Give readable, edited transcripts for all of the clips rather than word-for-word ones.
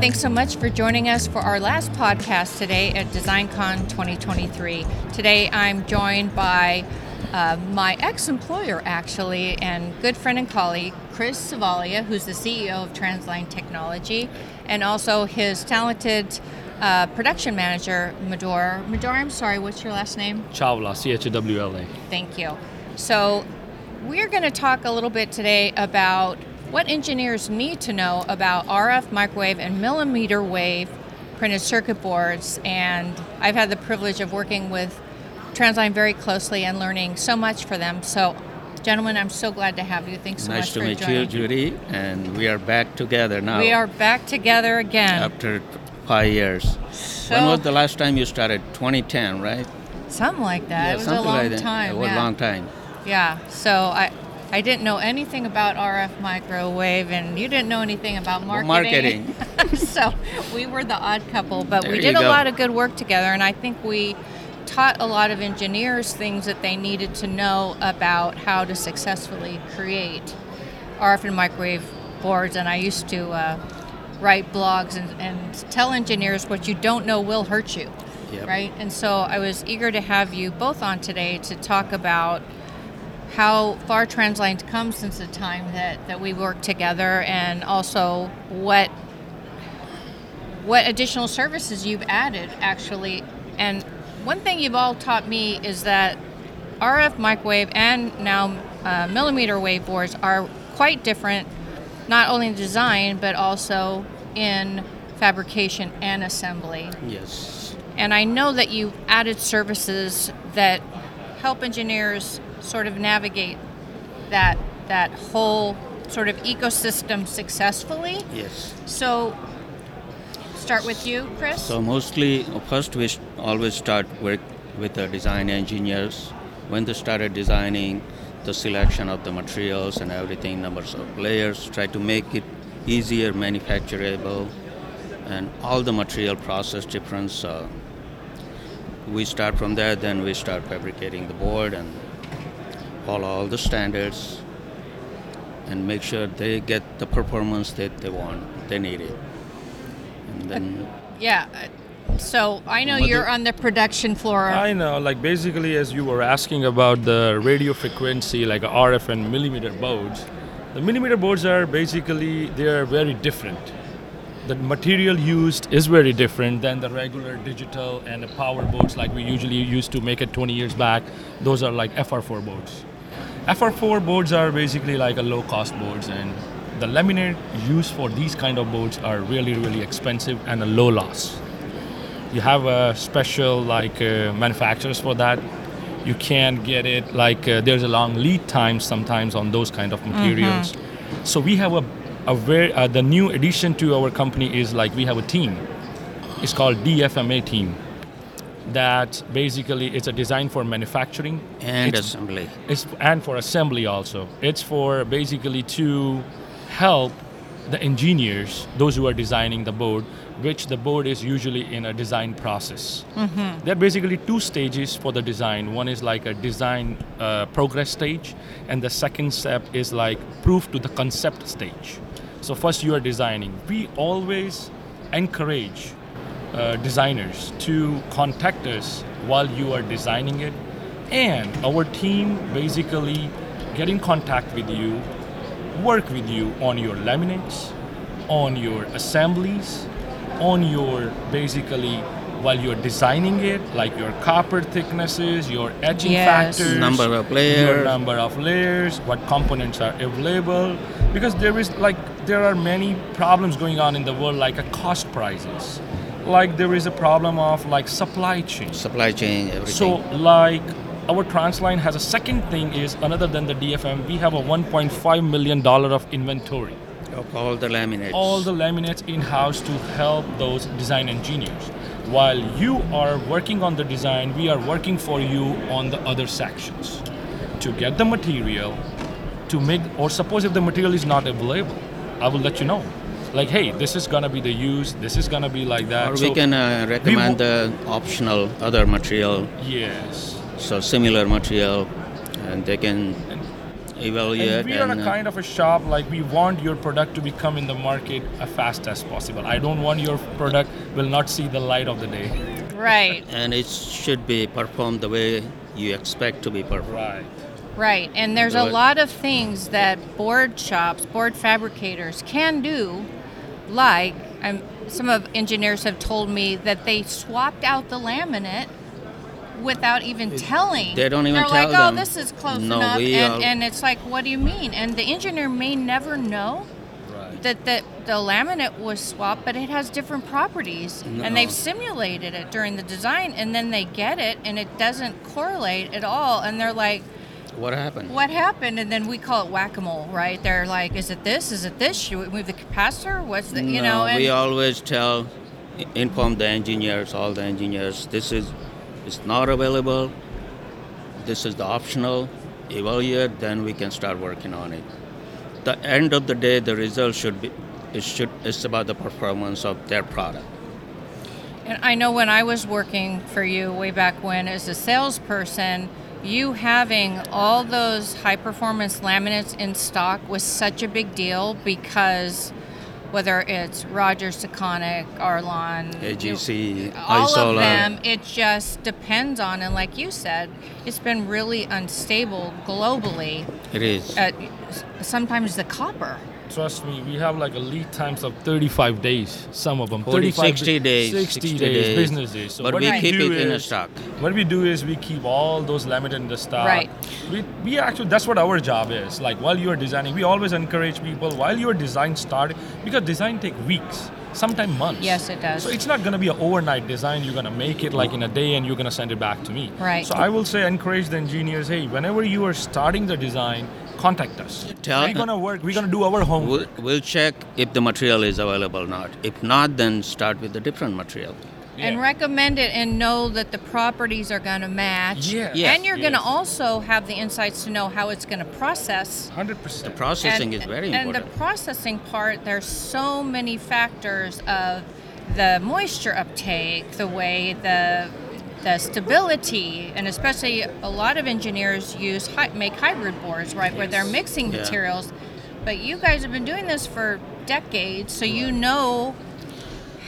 Thanks so much for joining us for our last podcast today at DesignCon 2023. Today I'm joined by my ex-employer, actually, and good friend and colleague, Chris Sovaglia, who's the CEO of Transline Technology, and also his talented production manager, Madhur. Madhur, I'm sorry, what's your last name? Chawla, C-H-A-W-L-A. Thank you. So we're going to talk a little bit today about what engineers need to know about RF, microwave, and millimeter wave printed circuit boards. And I've had the privilege of working with Transline very closely and learning so much for them. So, gentlemen, I'm so glad to have you. Thanks so much for joining. Nice to meet you, Judy, and we are back together now. We are back together again. After 5 years. So when was the last time you started? 2010, right? Something like that. Yeah, it was a long time. It was a long time. Yeah, so I didn't know anything about RF microwave, and you didn't know anything about marketing. So we were the odd couple, but we did a lot of good work together, and I think we taught a lot of engineers things that they needed to know about how to successfully create RF and microwave boards. And I used to write blogs and tell engineers what you don't know will hurt you, yep. Right? And so I was eager to have you both on today to talk about how far Transline's come since the time that we worked together, and also what additional services you've added, actually. And one thing you've all taught me is that RF, microwave, and now millimeter wave boards are quite different, not only in design, but also in fabrication and assembly. Yes. And I know that you've added services that help engineers sort of navigate that whole sort of ecosystem successfully. Yes. So start with you, Chris. So mostly, first we always start work with the design engineers. When they started designing, the selection of the materials and everything, numbers of layers, try to make it easier, manufacturable, and all the material process difference. We start from there, then we start fabricating the board and follow all the standards and make sure they get the performance that they want, they need it. And then so I know you're on the production floor. I know, like basically as you were asking about the radio frequency, like RF and millimeter boards, the millimeter boards are basically, they are very different. The material used is very different than the regular digital and the power boards like we usually used to make it 20 years back. Those are like FR4 boards. FR4 boards are basically like a low-cost boards, and the laminate used for these kind of boards are really, really expensive and a low loss. You have a special like manufacturers for that. You can't get it, like there's a long lead time sometimes on those kind of materials. Mm-hmm. So we have the new addition to our company is like we have a team. It's called DFMA team. That basically it's a design for manufacturing and assembly. It's and for assembly also. It's for basically to help the engineers, those who are designing the board, which the board is usually in a design process. Mm-hmm. There are basically two stages for the design. One is like a design progress stage, and the second step is like proof to the concept stage. So first you are designing. We always encourage designers to contact us while you are designing it, and our team basically get in contact with you, work with you on your laminates, on your assemblies, on your basically while you're designing it, like your copper thicknesses, your etching factors, number of layers, what components are available, because there are many problems going on in the world, like a cost prices, like there is a problem of like supply chain, everything. So like our Transline has a second thing is, another than the DFM, we have a $1.5 million of inventory. Of all the laminates. All the laminates in-house to help those design engineers. While you are working on the design, we are working for you on the other sections to get the material to make, or suppose if the material is not available, I will let you know. Like, hey, this is going to be the use, this is going to be like that. Or so we can recommend the optional other material. Yes. So similar material, and they can evaluate. And we are a kind of a shop, like we want your product to become in the market as fast as possible. I don't want your product will not see the light of the day. Right. And it should be performed the way you expect to be performed. Right. Right. And there's a lot of things that board shops, board fabricators can do, like some of engineers have told me that they swapped out the laminate without even telling. They don't even tell them. They're like, oh, this is close enough. And it's like, what do you mean? And the engineer may never know that the laminate was swapped, but it has different properties. And they've simulated it during the design, and then they get it, and it doesn't correlate at all. And they're like, what happened? What happened? And then we call it whack-a-mole, right? They're like, is it this? Is it this? Should we move the capacitor? What's the, you know? And we always inform the engineers, all the engineers, this is, it's not available. This is the optional. Evaluate, then we can start working on it. The end of the day, the result should be, it's about the performance of their product. And I know when I was working for you way back when as a salesperson, you having all those high-performance laminates in stock was such a big deal because whether it's Rogers, Taconic, Arlon, AGC, all Isola, of them, it just depends on. And like you said, it's been really unstable globally. It is. Sometimes the copper. Trust me, we have like a lead times of 35 days, some of them. 60 days, business days. So but we keep it in a stock. What we do is we keep all those laminate in the stock. Right. We actually, that's what our job is. Like while you are designing, we always encourage people, while your design starts, because design takes weeks, sometimes months. Yes, it does. So it's not going to be an overnight design. You're going to make it like in a day and you're going to send it back to me. Right. So I will say, encourage the engineers, hey, whenever you are starting the design, contact us. We're going to work. We're going to do our homework. We'll check if the material is available or not. If not, then start with a different material. Yeah. And recommend it and know that the properties are going to match. Yeah. Yes. And you're going to also have the insights to know how it's going to process. 100%. The processing is very important. And the processing part, there's so many factors of the moisture uptake, the way the stability, and especially a lot of engineers make hybrid boards, right, where they're mixing materials. But you guys have been doing this for decades, so you know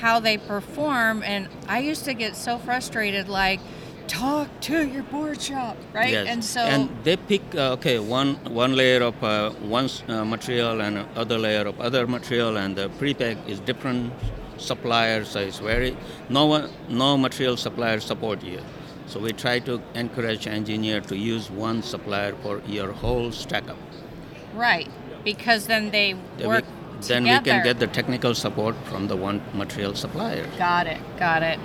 how they perform. And I used to get so frustrated, like, talk to your board shop, right? Yes. And so they pick one layer of one material and other layer of other material, and the prepack is different. Suppliers, so it's no material supplier support here. So we try to encourage engineer to use one supplier for your whole stack up. Right, because then they work together. Then we can get the technical support from the one material supplier. Got it.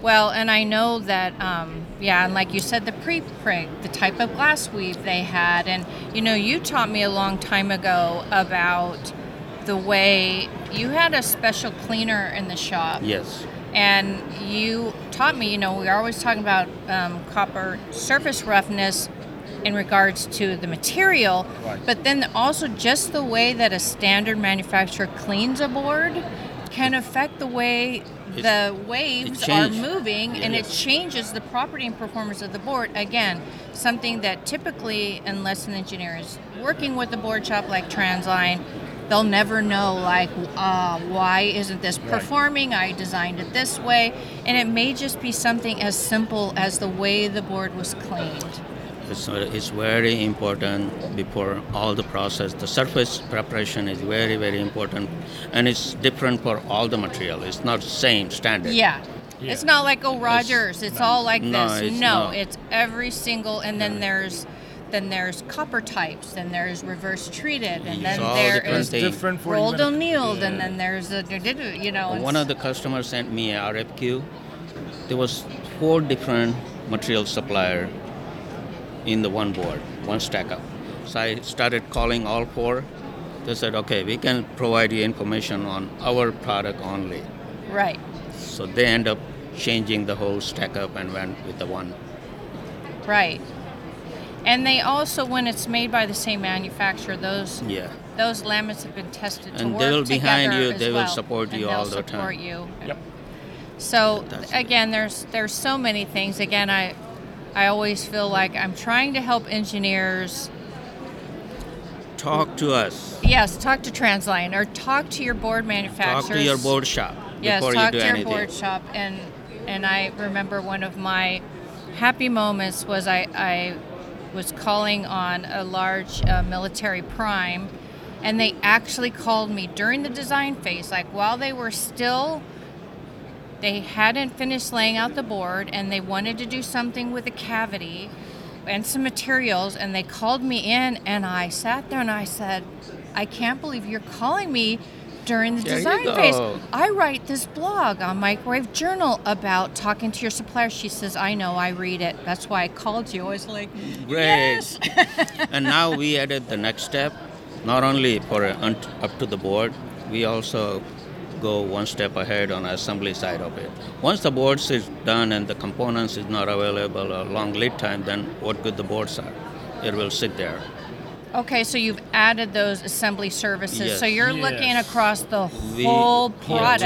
Well, and I know that, and like you said, the pre-preg, the type of glass weave they had, and you taught me a long time ago about the way you had a special cleaner in the shop. Yes. And you taught me, we are always talking about copper surface roughness in regards to the material, right, but then also just the way that a standard manufacturer cleans a board can affect the way the waves are moving, and it changes the property and performance of the board. Again, something that typically, unless an engineer is working with a board shop like Transline, they'll never know, like, why isn't this performing? I designed it this way. And it may just be something as simple as the way the board was cleaned. It's very important before all the process. The surface preparation is very, very important. And it's different for all the material. It's not the same standard. Yeah. It's not like, Rogers. It's all like this. It's every single, and then there's copper types, then there's reverse treated, and then there is rolled annealed, and then there's One of the customers sent me an RFQ. There was 4 different material supplier in the one board, one stack up. So I started calling all 4. They said, okay, we can provide you information on our product only. Right. So they end up changing the whole stack up and went with the one. Right. And they also, when it's made by the same manufacturer, those laminates have been tested to work together as well. And they'll be behind you, they will support you all the time. And they'll support you. Yep. So, again, there's so many things. Again, I always feel like I'm trying to help engineers Talk to us. Yes, talk to Transline or talk to your board manufacturers. Talk to your board shop. Yes, talk to your board shop. And I remember one of my happy moments was I was calling on a large military prime, and they actually called me during the design phase, like while they were still, they hadn't finished laying out the board, and they wanted to do something with a cavity and some materials, and they called me in, and I sat there and I said, I can't believe you're calling me during the design phase. I write this blog on Microwave Journal about talking to your supplier. She says, I know, I read it. That's why I called you. I was like, great. Yes. And now we added the next step, not only for up to the board, we also go one step ahead on the assembly side of it. Once the boards is done and the components is not available, a long lead time, then what good the boards are? It will sit there. Okay, so you've added those assembly services. Yes. So you're looking across the whole product.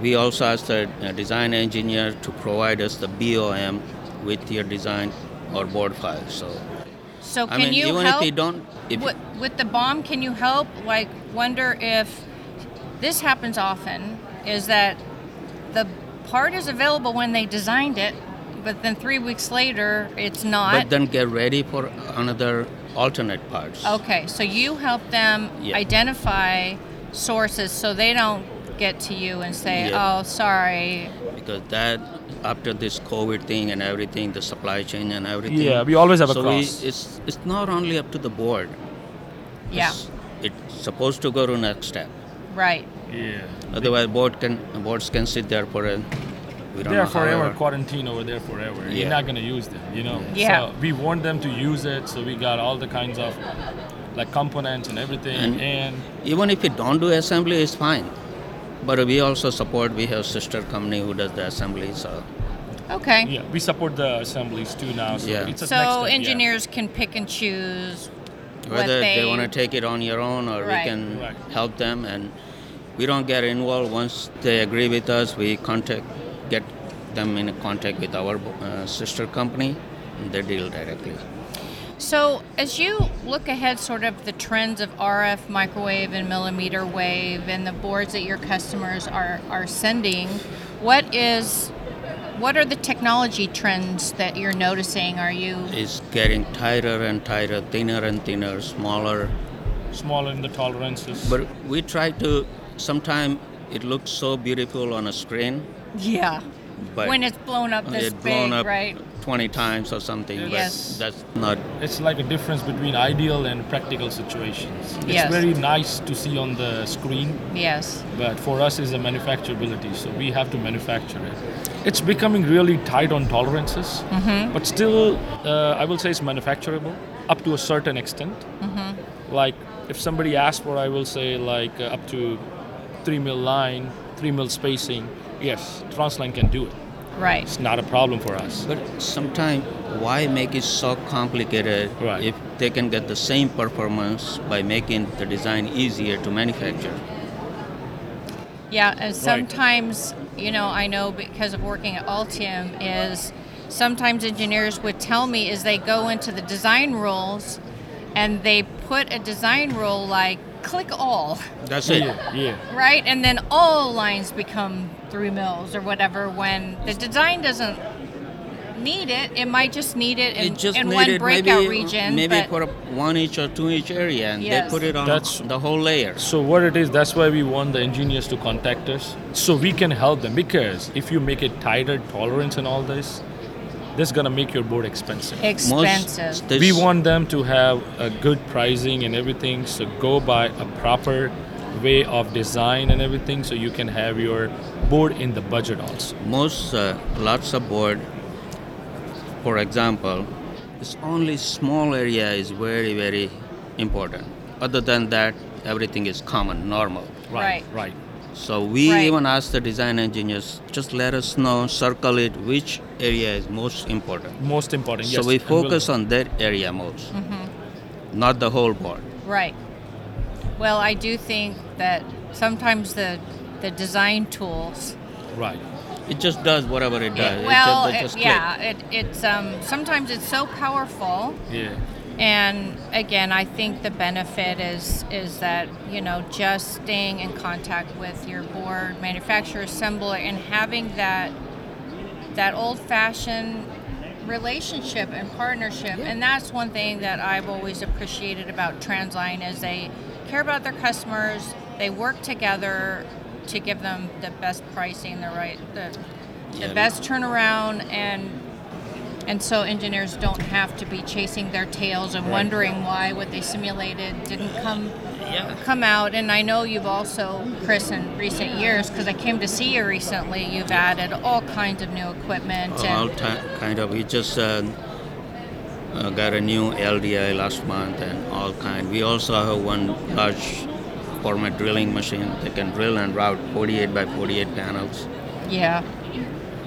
We also asked the design engineer to provide us the BOM with your design or board file. So can you even help? If they don't, with the BOM, can you help? Like, wonder if this happens often, is that the part is available when they designed it, but then 3 weeks later, it's not. But then get ready for another alternate parts. Okay, so you help them identify sources so they don't get to you and say, oh, sorry. Because that, after this COVID thing and everything, the supply chain and everything. Yeah, we always have a cross. It's not only up to the board. Yeah. It's supposed to go to next step. Right. Yeah. Otherwise, boards can sit there for a... They're forever quarantined over there forever. Yeah. You're not going to use them, you know. Yeah. So we want them to use it, so we got all the kinds of like components and everything. And even if you don't do assembly, it's fine. But we also support, we have sister company who does the assembly, so... Okay. Yeah, we support the assemblies too now. So it's a next step, engineers can pick and choose whether they want to take it on your own, or we can help them. And we don't get involved. Once they agree with us, we get them in contact with our sister company, and they deal directly. So as you look ahead, sort of the trends of RF, microwave, and millimeter wave, and the boards that your customers are sending, what are the technology trends that you're noticing? It's getting tighter and tighter, thinner and thinner, smaller. Smaller in the tolerances. But we try to, sometimes it looks so beautiful on a screen. Yeah. But when it's blown up this big, right? 20 times or something. Yes. But that's not. It's like a difference between ideal and practical situations. Yes. It's very nice to see on the screen. Yes. But for us, it's a manufacturability, so we have to manufacture it. It's becoming really tight on tolerances, but still, I will say it's manufacturable up to a certain extent. Mm-hmm. Like if somebody asks for, I will say like up to 3 mil line, 3 mil spacing, yes, Transline can do it. Right. It's not a problem for us. But sometimes, why make it so complicated if they can get the same performance by making the design easier to manufacture? Yeah, and sometimes, you know, I know because of working at Altium, is sometimes engineers would tell me is they go into the design rules and they put a design rule like click all. That's it. Yeah. Right? And then all lines become 3 mils or whatever when the design doesn't need it. It might just need it in one breakout region. Maybe for a 1 inch or 2 inch area, and they put it on the whole layer. So what it is, that's why we want the engineers to contact us so we can help them, because if you make it tighter tolerance and all this, that's going to make your board expensive. We want them to have a good pricing and everything, so go by a proper way of design and everything, so you can have your board in the budget also. Lots of board, for example, this only small area is very, very important. Other than that, everything is common, normal. Right. So we even ask the design engineers, just let us know, circle it, which area is most important. So we focus on that area most, not the whole board. Right. Well, I do think that sometimes the design tools... It just does whatever it does. Sometimes it's so powerful And again, I think the benefit is that, you know, just staying in contact with your board, manufacturer, assembler, and having that old-fashioned relationship and partnership. And that's one thing that I've always appreciated about Transline is they care about their customers. They work together to give them the best pricing, the best turnaround, and so engineers don't have to be chasing their tails and wondering why what they simulated didn't come out. And I know you've also, Chris, in recent years, because I came to see you recently, you've added all kinds of new equipment. We just got a new LDI last month and all kind. We also have one large format drilling machine that can drill and route 48 by 48 panels. Yeah.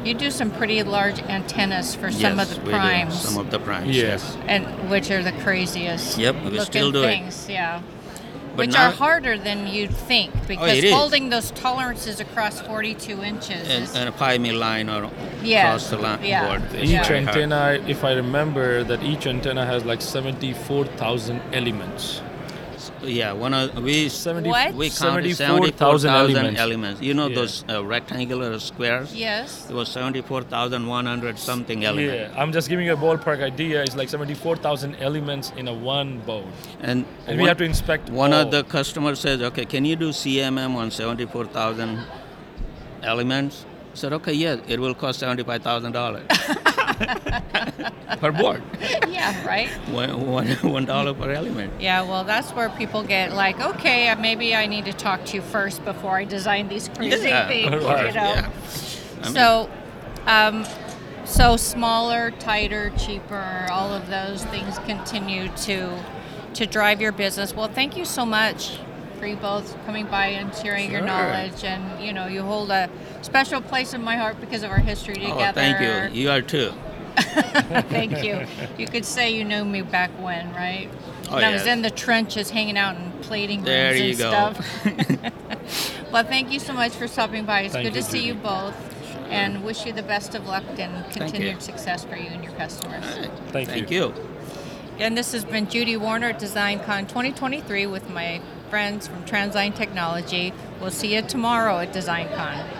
You do some pretty large antennas for some of the primes. Yes, some of the primes, yes. And which are the craziest we still do things, But which are harder than you'd think, because holding those tolerances across 42 inches. And a 5 mm line or across the line. Yeah. Each antenna, if I remember, that each antenna has like 74,000 elements. Yeah, we counted 74,000 elements. You know those rectangular squares? Yes. It was 74,100 something elements. Yeah, I'm just giving you a ballpark idea. It's like 74,000 elements in a one board. And we have to inspect one of the customers says, okay, can you do CMM on 74,000 elements? I said, okay, it will cost $75,000. Per board. Yeah, right? $1 per element. Yeah, well, that's where people get like, okay, maybe I need to talk to you first before I design these crazy things, you know? Yeah. So smaller, tighter, cheaper, all of those things continue to drive your business. Well, thank you so much for you both coming by and sharing your knowledge. And, you know, you hold a special place in my heart because of our history together. Oh, thank you. You are too. Thank you. You could say you knew me back when, right? I was in the trenches hanging out and plating rooms and stuff. Well, thank you so much for stopping by. It's good to see you both. Sure. And wish you the best of luck and continued success for you and your customers. Right. Thank you. And this has been Judy Warner at DesignCon 2023 with my friends from Transline Technology. We'll see you tomorrow at DesignCon.